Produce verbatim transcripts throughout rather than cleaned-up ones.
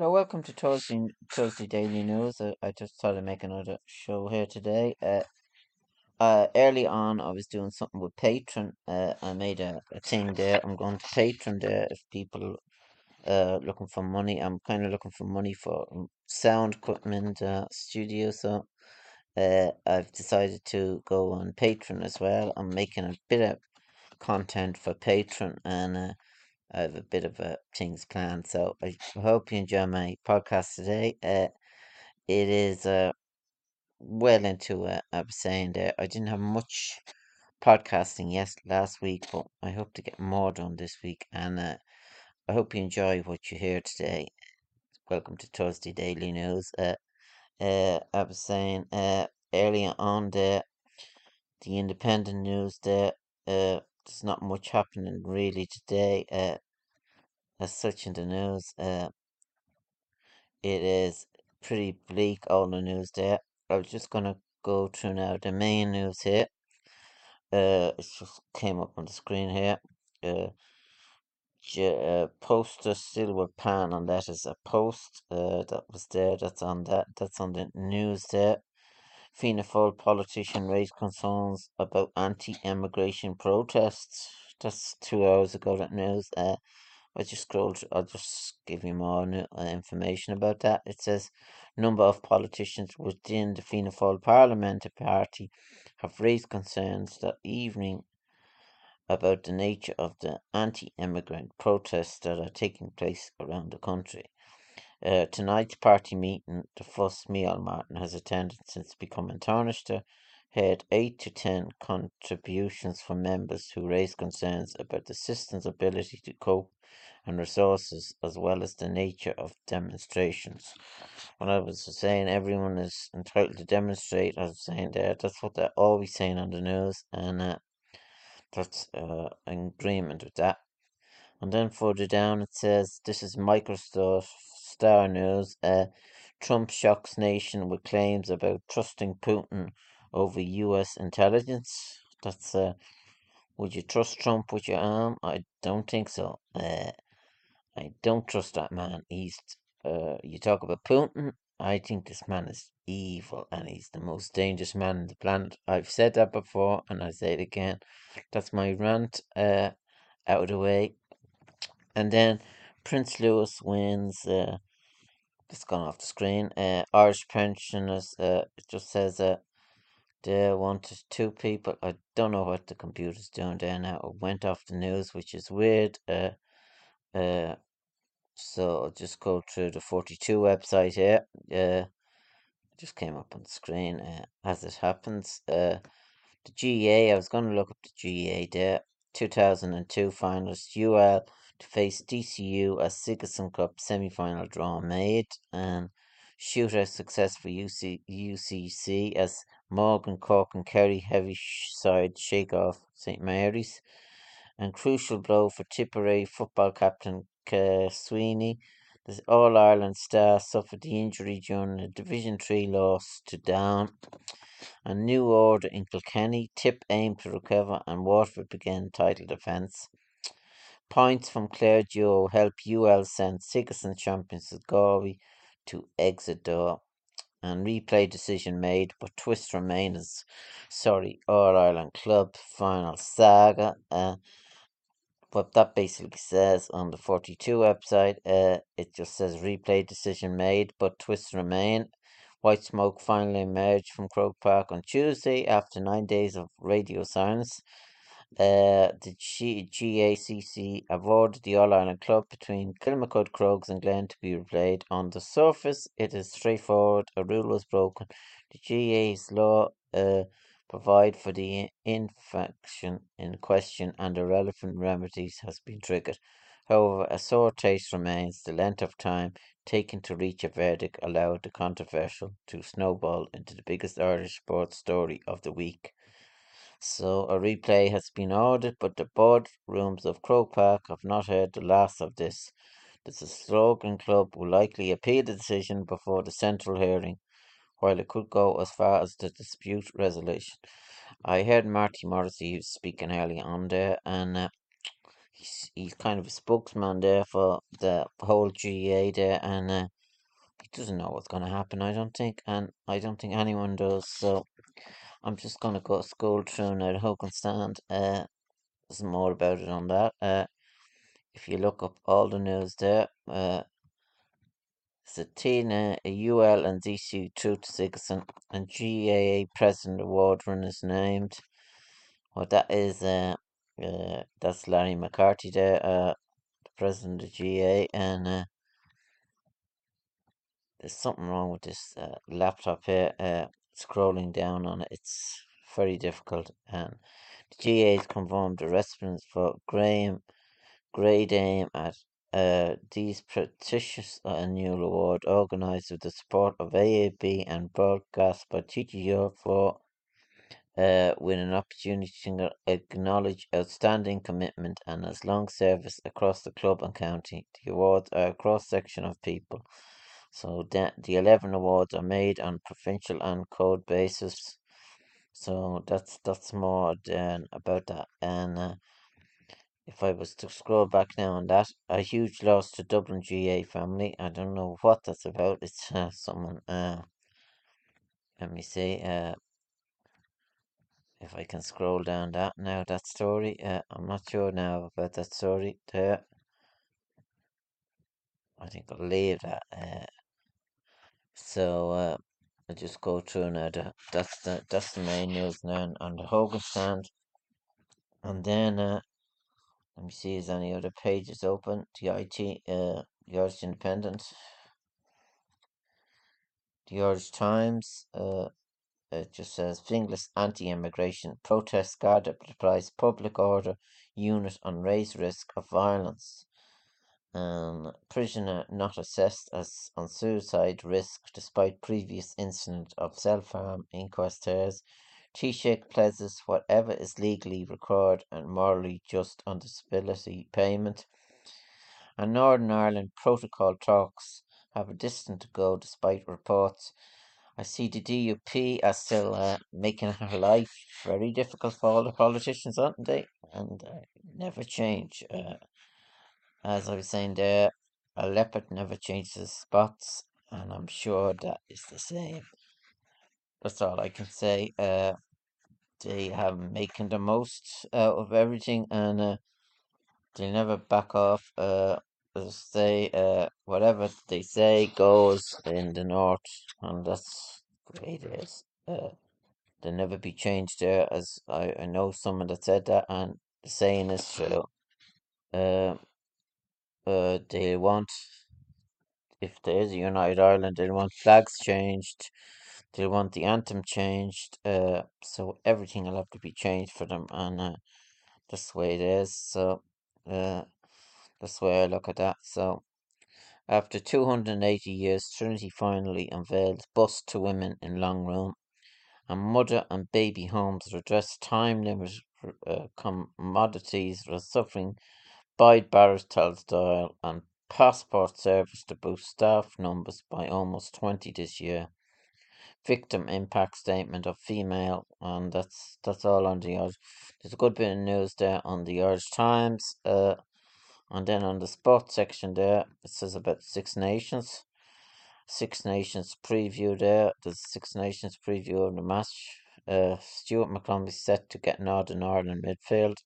Welcome to Thursday, Thursday Daily News. I, I just thought I'd make another show here today. Uh, uh, early on, I was doing something with Patreon. Uh, I made a, a thing there. I'm going to Patreon there if people uh looking for money. I'm kind of looking for money for sound equipment, uh, studio. So uh, I've decided to go on Patreon as well. I'm making a bit of content for Patreon and... Uh, I have a bit of a things planned, so I hope you enjoy my podcast today. Uh, it is uh, well into uh, I was saying there. I didn't have much podcasting yes last week, but I hope to get more done this week, and uh, I hope you enjoy what you hear today. Welcome to Thursday Daily News. Uh, uh, I was saying uh, earlier on there, the independent news there. Uh, There's not much happening really today uh, as such in the news. Uh, it is pretty bleak, all the news there. I was just going to go through now the main news here. Uh, it just came up on the screen here. Uh, uh, poster still with pan, and that is a post uh, that was there. That's on that. That's on the news there. Fianna Fáil politician raised concerns about anti-immigration protests. That's two hours ago, that news. Uh, I just scrolled through. I'll just give you more new, uh, information about that. It says, number of politicians within the Fianna Fáil parliamentary party have raised concerns that evening about the nature of the anti-immigrant protests that are taking place around the country. Uh, tonight's party meeting, the first Micheál Martin has attended since becoming Taoiseach, had eight to ten contributions from members who raised concerns about the system's ability to cope and resources, as well as the nature of demonstrations. When I was saying everyone is entitled to demonstrate, I was saying there, that's what they're always saying on the news, and uh, that's uh, an agreement with that. And then further down it says, this is Microsoft Star News, uh, Trump shocks nation with claims about trusting Putin over U S intelligence. That's, uh, would you trust Trump with your arm? I don't think so. Uh, I don't trust that man. He's, uh, you talk about Putin, I think this man is evil and he's the most dangerous man on the planet. I've said that before and I say it again. That's my rant, uh, out of the way. And then Prince Louis wins, uh, it's gone off the screen, uh, Irish pensioners, uh, it just says uh, there wanted two people. I don't know what the computer's doing there now. It went off the news, which is weird. Uh, uh, so I'll just go through the forty-two website here. Uh, it just came up on the screen uh, as it happens. Uh, the G A A, I was going to look up the G A A there, two thousand two finalist U L to face D C U as Sigerson Cup semi-final draw made, and shootout success for U C C as Morgan, Cork and Kerry heavy side shake off Saint Mary's, and crucial blow for Tipperary football captain Sweeney. The All-Ireland star suffered the injury during a Division three loss to Down. A new order in Kilkenny, Tip aimed to recover and Waterford began title defence. Points from Clare duo help U L send Sigerson champions of Galway to exit door. And replay decision made, but twist remain as sorry All Ireland club final saga. Uh, what that basically says on the forty-two website, uh, it just says replay decision made, but twist remain. White smoke finally emerged from Croke Park on Tuesday after nine days of radio silence. Uh, the G GACC awarded the All Ireland club between Kilmacud Crokes and Glen to be replayed. On the surface, it is straightforward. A rule was broken. The G A's law uh, provide for the infraction in question, and the relevant remedies has been triggered. However, a sore taste remains. The length of time taken to reach a verdict allowed the controversial to snowball into the biggest Irish sports story of the week. So a replay has been ordered, but the board rooms of Croke Park have not heard the last of this. The Slogan Club will likely appeal the decision before the central hearing, while it could go as far as the dispute resolution. I heard Marty Morrissey speaking earlier on there, and uh, he's, he's kind of a spokesman there for the whole G A A there, and uh, he doesn't know what's going to happen, I don't think, and I don't think anyone does, so... I'm just going to go scroll through now the who can stand. Uh, there's more about it on that. Uh, if you look up all the news there, uh, it's a Tina, a U L and D C U two to Sigerson, and G A A President Award runner is named. Well, that is, uh, uh, that's Larry McCarty there, uh, the President of G A A, and uh, there's something wrong with this uh, laptop here. Uh, scrolling down on it, it's very difficult, and the G A's confirmed the recipients for Graham Grey Dame at uh, these prestigious annual award organised with the support of A A B and broadcast by T G four uh, with an opportunity to acknowledge outstanding commitment and as long service across the club and county. The awards are a cross-section of people. So the, the eleven awards are made on provincial and code basis. So that's that's more than about that. And uh, if I was to scroll back now on that, a huge loss to Dublin G A A family. I don't know what that's about. It's uh, someone. Uh, let me see. Uh, if I can scroll down that now, that story. Uh, I'm not sure now about that story there. I think I'll leave that. Uh, So uh, I'll just go through now. The, that's the that's the main news now on the Hogan stand, and then uh, let me see is any other pages open. The I T, uh, the Irish Independent, the Irish Times. Uh, it just says Finglas anti-immigration protest guard applies public order unit on raise risk of violence. Um, prisoner not assessed as on suicide risk despite previous incident of self-harm. Inquestors Taoiseach pledges whatever is legally required and morally just on disability payment. And Northern Ireland protocol talks have a distance to go despite reports. I see the D U P are still uh, making her life very difficult for all the politicians, aren't they? And uh, never change. Uh, As I was saying there, a leopard never changes his spots, and I'm sure that is the same. That's all I can say. Uh, they have making the most out of everything, and uh, they never back off. Uh, as they uh, whatever they say goes in the north, and that's the way it is. Uh, they never be changed there, as I, I know someone that said that, and the saying is true. Uh, Uh, they want, if there is a United Ireland, they'll want flags changed, they'll want the anthem changed, uh, so everything will have to be changed for them, and uh, that's the way it is, so uh, that's the way I look at that. So, after two hundred eighty years, Trinity finally unveils bus to women in Long Room, and mother and baby homes redress time limit uh, commodities for suffering. Bide Barrett tells Doyle and passport service to boost staff numbers by almost twenty this year. Victim impact statement of female, and that's that's all on the Irish. There's a good bit of news there on the Irish Times, uh, and then on the sports section there it says about Six Nations, Six Nations preview there. There's a Six Nations preview of the match. Uh, Stuart McCombie set to get Northern Ireland midfield.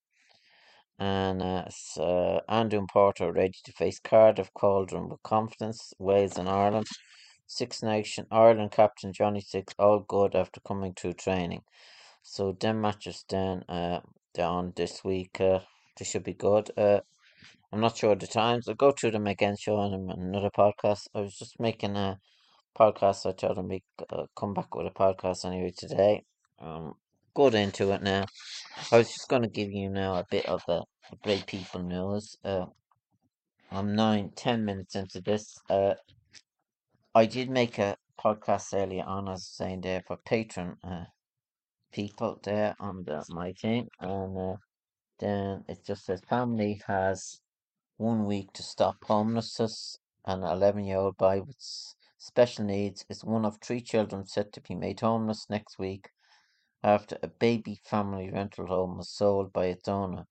And uh, uh, Andrew Porter ready to face Cardiff Cauldron with confidence. Wales and Ireland, Six Nations Ireland captain Johnny Sexton all good after coming through training. So them matches then. Uh, down this week. Uh, this should be good. Uh, I'm not sure of the times. I'll go through them again, showing another podcast. I was just making a podcast, so I told them we uh, come back with a podcast anyway today. Um, good into it now. I was just going to give you now a bit of the Bray people news. Uh, I'm nine, ten minutes into this. Uh, I did make a podcast earlier on, as I was saying there, for patron uh, people there on the, my team, and uh, then it just says family has one week to stop homelessness. An eleven-year-old boy with special needs is one of three children set to be made homeless next week after a baby family rental home was sold by its owner.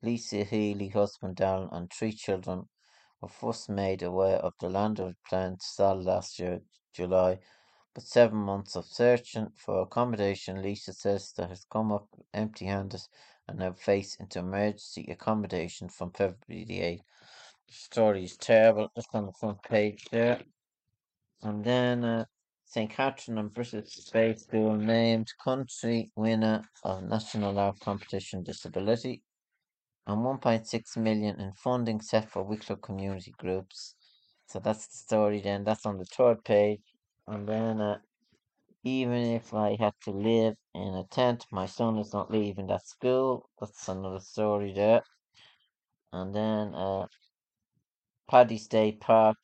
Lisa Healy, husband Darren, and three children were first made aware of the landlord's plan to sell last year, July, but seven months of searching for accommodation, Lisa says, that has come up empty-handed and now face into emergency accommodation from February the eighth. The story is terrible. It's on the front page there. And then uh, Saint Catherine and British Space School named country winner of National Art Competition Disability, and one point six million in funding set for Wicklow community groups. So that's the story then. That's on the third page. And then, uh, even if I had to live in a tent, my son is not leaving that school. That's another story there. And then, uh, Paddy's Day Park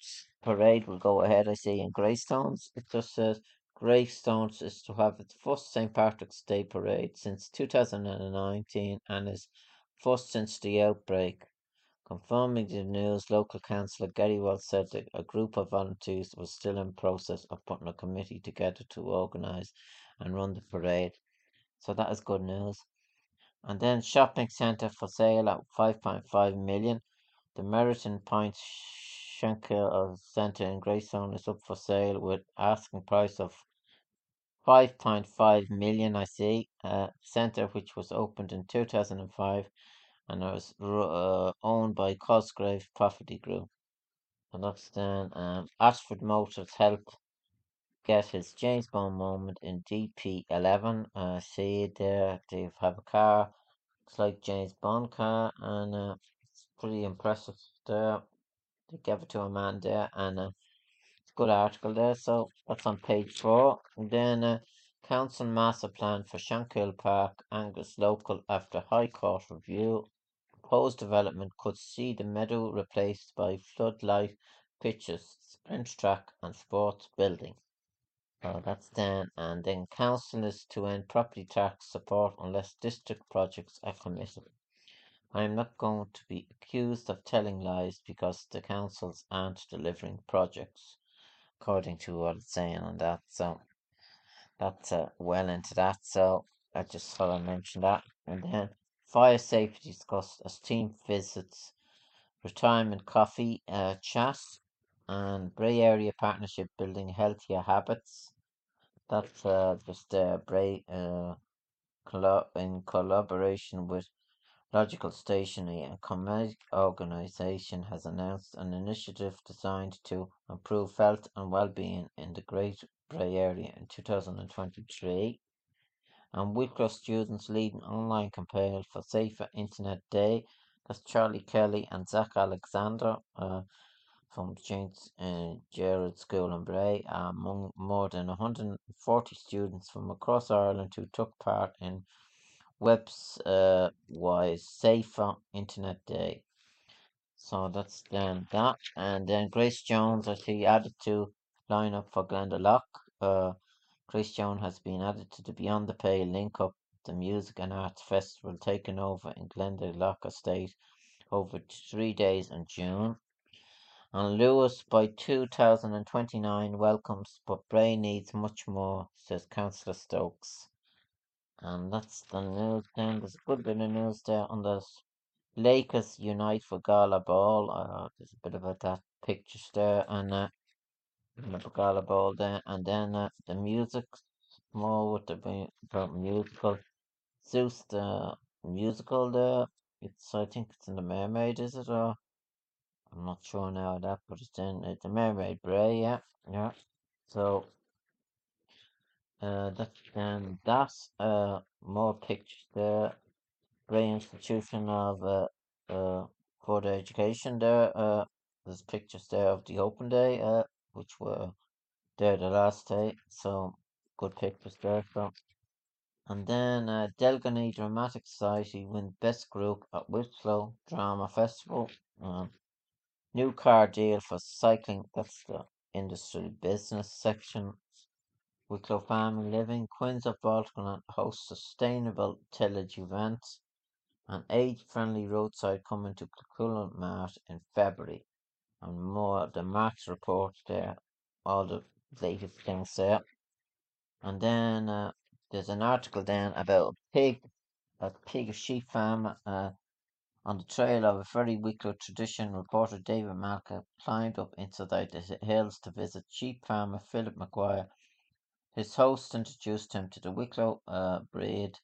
Parade will go ahead, I see, in Greystones. It just says Greystones is to have its first Saint Patrick's Day Parade since two thousand nineteen and is first since the outbreak. Confirming the news, local councillor Gary Walsh said that a group of volunteers was still in process of putting a committee together to organise and run the parade. So that is good news. And then shopping centre for sale at five point five million. The Meriton Point Shankill Centre in Greystone is up for sale with asking price of five point five million, I see. Uh, centre which was opened in two thousand five. And it was uh, owned by Cosgrave Property Group. And that's then um, Ashford Motors helped get his James Bond moment in D P eleven. Uh, see there, they have a car. It's like James Bond car, and uh, it's pretty impressive there. They gave it to a man there, and uh, it's a good article there. So that's on page four. And then uh, Council Master Plan for Shankill Park angers local after High Court review. Proposed development could see the meadow replaced by floodlight pitches, sprint track and sports building. Oh, that's then. And then council is to end property tax support unless district projects are committed. I am not going to be accused of telling lies because the councils aren't delivering projects, according to what it's saying on that. So that's uh, well into that, so I just thought I'd mention that. And then fire safety discussed as team visits retirement coffee uh, chat, and Bray Area Partnership building healthier habits. That's uh, just uh, Bray uh, collo- in collaboration with Logical Stationery, a community organisation has announced an initiative designed to improve health and well-being in the Great Bray Area in two thousand twenty-three. And Wicklow students lead an online campaign for Safer Internet Day. That's Charlie Kelly and Zach Alexander uh, from James uh, Gerald School in Bray, among more than one hundred forty students from across Ireland who took part in Web's uh, wise Safer Internet Day. So that's then that. And then Grace Jones, I see, added to lineup for Glendalough. Uh, Grace Jones has been added to the Beyond the Pale Link Up, the Music and Arts Festival taken over in Glendalough Estate over three days in June. And Lewis by two thousand twenty-nine welcomes, but Bray needs much more, says Councillor Stokes. And that's the news then. There's a good bit of news there on the Lakers Unite for Gala Ball. Uh, there's a bit about that picture there and uh, the Gala Ball there. And then uh, the music, more with the, the musical. Zeus, the musical there. It's I think it's in the Mermaid, is it? Or I'm not sure now of that, but it's in uh, the Mermaid Bray, yeah. Yeah. So. Uh, that's, um, that's uh, more pictures there. great institution of uh, uh, further education there. Uh, there's pictures there of the open day, uh, which were there the last day, so good pictures there. So. And then uh, Delgany Dramatic Society win Best Group at Whitlow Drama Festival. Um, new car deal for cycling, that's the industry business section. Wicklow Family Living, Queens of Baltimore host sustainable tillage events, and age-friendly roadside coming to Kilmacud Mart in February, and more the March report there, all the latest things there. And then uh, there's an article then about a pig, a pig, a sheep farm uh, on the trail of a very Wicklow tradition. Reporter David Malka climbed up inside the hills to visit sheep farmer Philip Maguire. His host introduced him to the Wicklow uh, breed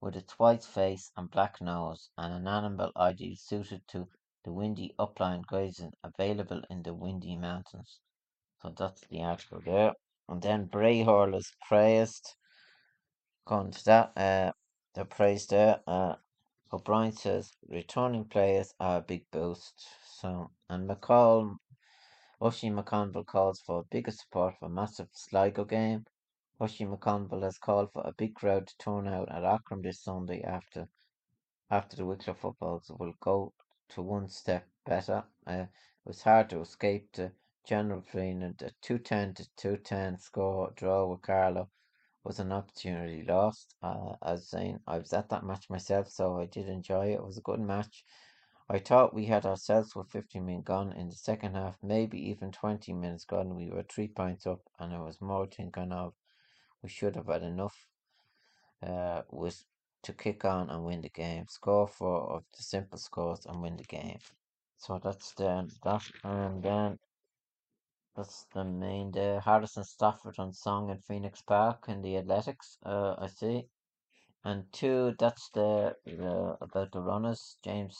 with its white face and black nose, and an animal ideal suited to the windy upland grazing available in the windy mountains. So that's the article there. And then Bray Hurlers praised. Going to that, uh, the praise there. Uh, O'Brien says returning players are a big boost. So, and McCall, Oisín McConville calls for bigger support for a massive Sligo game. Oisín McConville has called for a big crowd to turn out at Ockram this Sunday after after the Wicklow footballs will go to one step better. Uh, it was hard to escape the general feeling that the two ten to two ten score draw with Carlow was an opportunity lost. Uh, as saying, I was at that match myself, so I did enjoy it. It was a good match. I thought we had ourselves with fifteen minutes gone in the second half, maybe even twenty minutes gone. We were three points up, and I was more thinking of we should have had enough uh, with to kick on and win the game. Score four of the simple scores and win the game. So that's the end of that. And then that's the main day. Harrison Stafford on song in Phoenix Park in the athletics, uh, I see. And two, that's the, the about the runners. James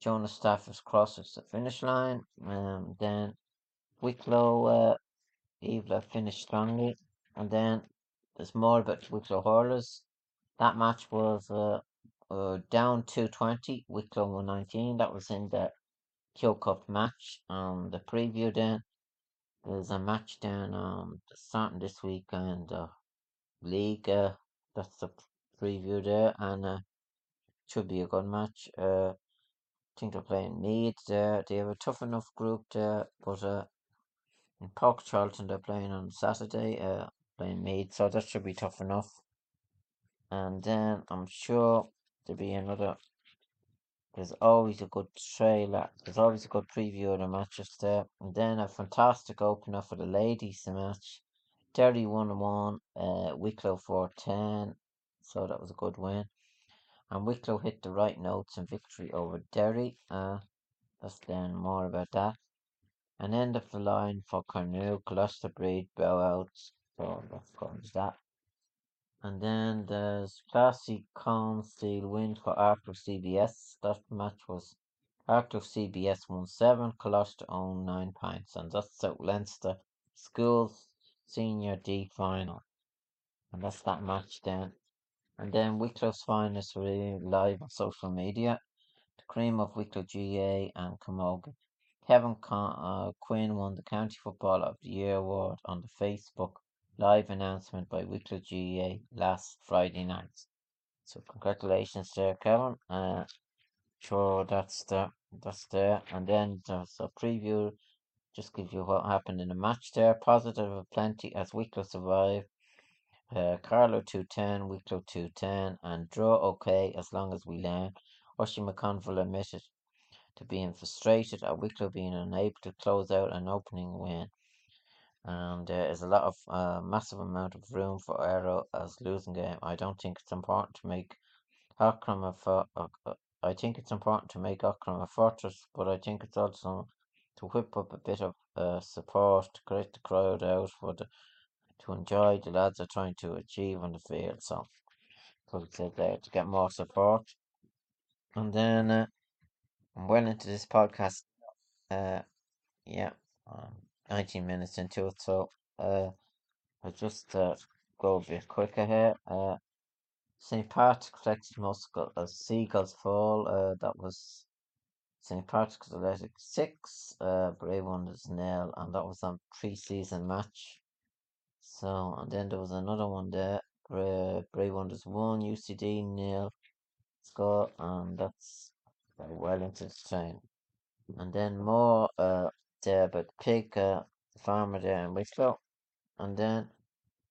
Jonas Stafford crosses the finish line. Um, then Wicklow uh, Evla finished strongly. And then there's more about Wicklow Hurlers. That match was uh, uh, down two twenty, Wicklow one nineteen. That was in the Q Cup match. Um, the preview then, there's a match down um, starting this weekend, uh, league. Uh, that's the preview there, and uh, should be a good match. Uh, I think they're playing Meath there. They have a tough enough group there, but uh, in Park Charlton they're playing on Saturday, uh, playing Meath, so that should be tough enough. And then I'm sure there'll be another. There's always a good trailer. There's always a good preview of the matches there. And then a fantastic opener for the ladies' match. Derry one one, uh, Wicklow four ten. So that was a good win. And Wicklow hit the right notes in victory over Derry. Uh, let's learn more about that. And end of the line for Carnew, Gloucester Breed, bow outs. So that's going to that. And then there's classy calm steel win for Arctic C B S. That match was Arctic C B S one seven, Colossus owned nine pints, and that's South Leinster Schools Senior D final. And that's that match then. And then Wicklow's finest were live on social media. The cream of Wicklow G A A and Camogie. Kevin Con- uh, Quinn won the County Footballer of the Year award on the Facebook live announcement by Wicklow G A A last Friday night. So congratulations there, Kevin. Uh, sure, that's there. That's there. And then there's a preview. Just give you what happened in the match there. Positive of plenty as Wicklow survive. Uh, Carlow two ten, Wicklow two ten, and draw okay as long as we learn. Oisín McConville admitted to being frustrated at Wicklow being unable to close out an opening win. And there is a lot of uh, massive amount of room for error as losing game. I don't think it's important to make Ockram a for, uh, I think it's important to make Ockram a fortress, but I think it's also to whip up a bit of uh, support to create the crowd out for the to enjoy the lads are trying to achieve on the field. So, put it there to get more support. And then uh, I'm well into this podcast. Uh, yeah. Um, nineteen minutes into it, so uh, I'll just uh, go a bit quicker here. Uh, Saint Patrick's Collective Musical as Seagulls Fall. Uh, that was Saint Patrick's Athletic six, uh, Bray Wanderers nil, and that was a pre-season match. So, and then there was another one there, Bray, Bray Wanderers one, U C D nil score, and that's uh, well into the train. And then more uh, there, but Pig, uh, the farmer there in Wicklow. And then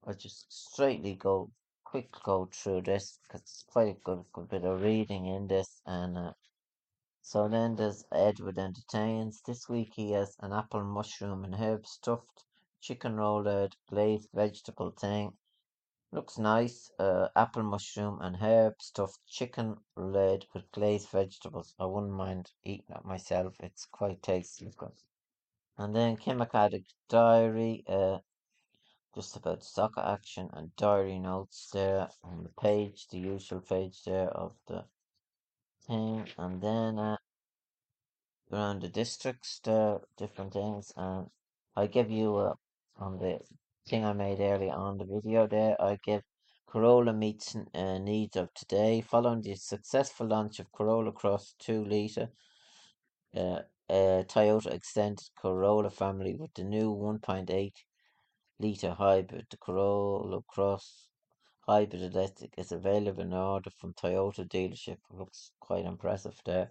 I'll just straightly go, quick go through this, because it's quite a good, good bit of reading in this. And uh, so then there's Edward Entertains. This week he has an apple, mushroom and herb stuffed chicken rolled glazed vegetable thing. Looks nice. Uh, apple, mushroom and herb stuffed chicken rolled with glazed vegetables. I wouldn't mind eating it myself. It's quite tasty. And then Kilmacud Diary. Uh, Just about soccer action and diary notes there on the page, the usual page there of the thing. And then uh, around the districts there, different things. And I give you, uh, on the thing I made earlier on the video there, I give Corolla meets uh, needs of today. Following the successful launch of Corolla Cross two litre, uh, uh, Toyota extended Corolla family with the new one point eight litre hybrid. The Corolla Cross hybrid electric is available in order from Toyota dealership. It looks quite impressive there.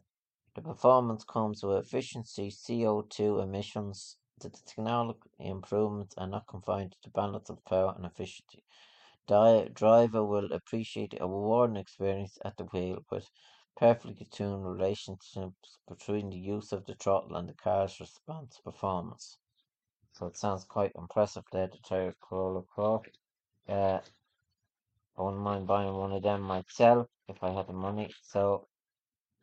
The performance comes with efficiency, C O two emissions. The technology improvements are not confined to the balance of power and efficiency. The driver will appreciate the rewarding experience at the wheel with perfectly tuned relationships between the use of the throttle and the car's response performance. So it sounds quite impressive there, the Toyota Corolla Cross. Uh, I wouldn't mind buying one of them myself if I had the money. So,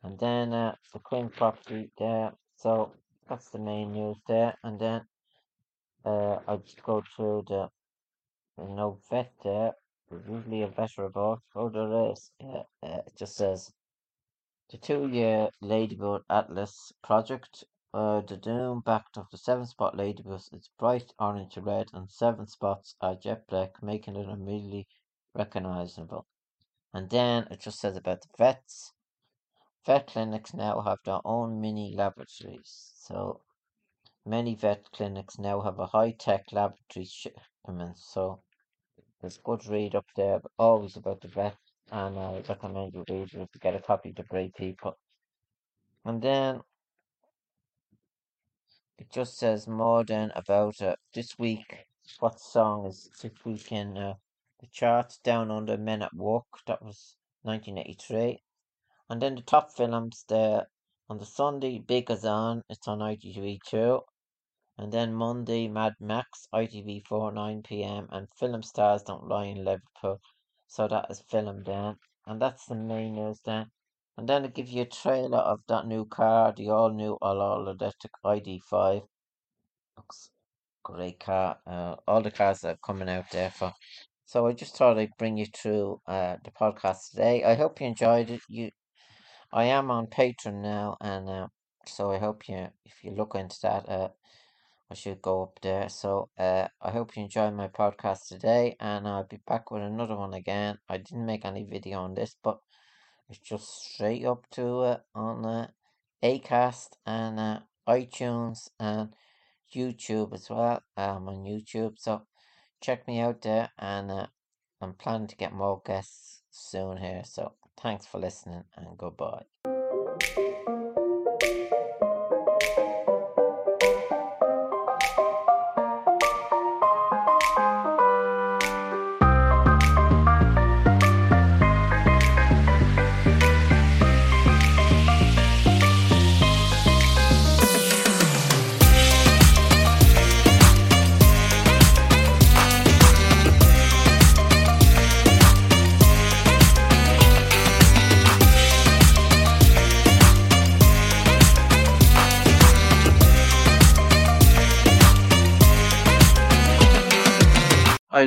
and then uh, the Quinn property there. So that's the main news there. And then uh, I just go through the, the no vet there. There's usually a vet report. Oh, there is. Yeah, uh, it just says the two-year Ladybird Atlas project. Uh, the dome backed up the seven spot ladybus. It's bright orange and red, and seven spots are jet black, making it immediately recognizable. And then it just says about the vets. Vet clinics now have their own mini laboratories. So many vet clinics now have a high tech laboratory shipment. So there's good read up there, but always about the vet. And I recommend you read it to get a copy to Brave People. And then it just says more than about uh, this week, what song is this week in uh, the charts. Down Under, Men at Work, that was nineteen eighty-three. And then the top films there, on the Sunday, Big is on, it's on I T V two. And then Monday, Mad Max, I T V four, nine p m. And Film Stars Don't Lie in Liverpool. So that is film then. And that's the main news then. And then it gives you a trailer of that new car, the all-new, all-electric I D five. Looks great car. Uh, all the cars that are coming out there for. So I just thought I'd bring you through uh, the podcast today. I hope you enjoyed it. You, I am on Patreon now, and uh, so I hope you, if you look into that, uh, I should go up there. So uh, I hope you enjoyed my podcast today, and I'll be back with another one again. I didn't make any video on this, but it's just straight up to it uh, on uh, Acast and uh, iTunes and YouTube as well. I'm on YouTube, so check me out there. And uh, I'm planning to get more guests soon here. So thanks for listening and goodbye. Hi,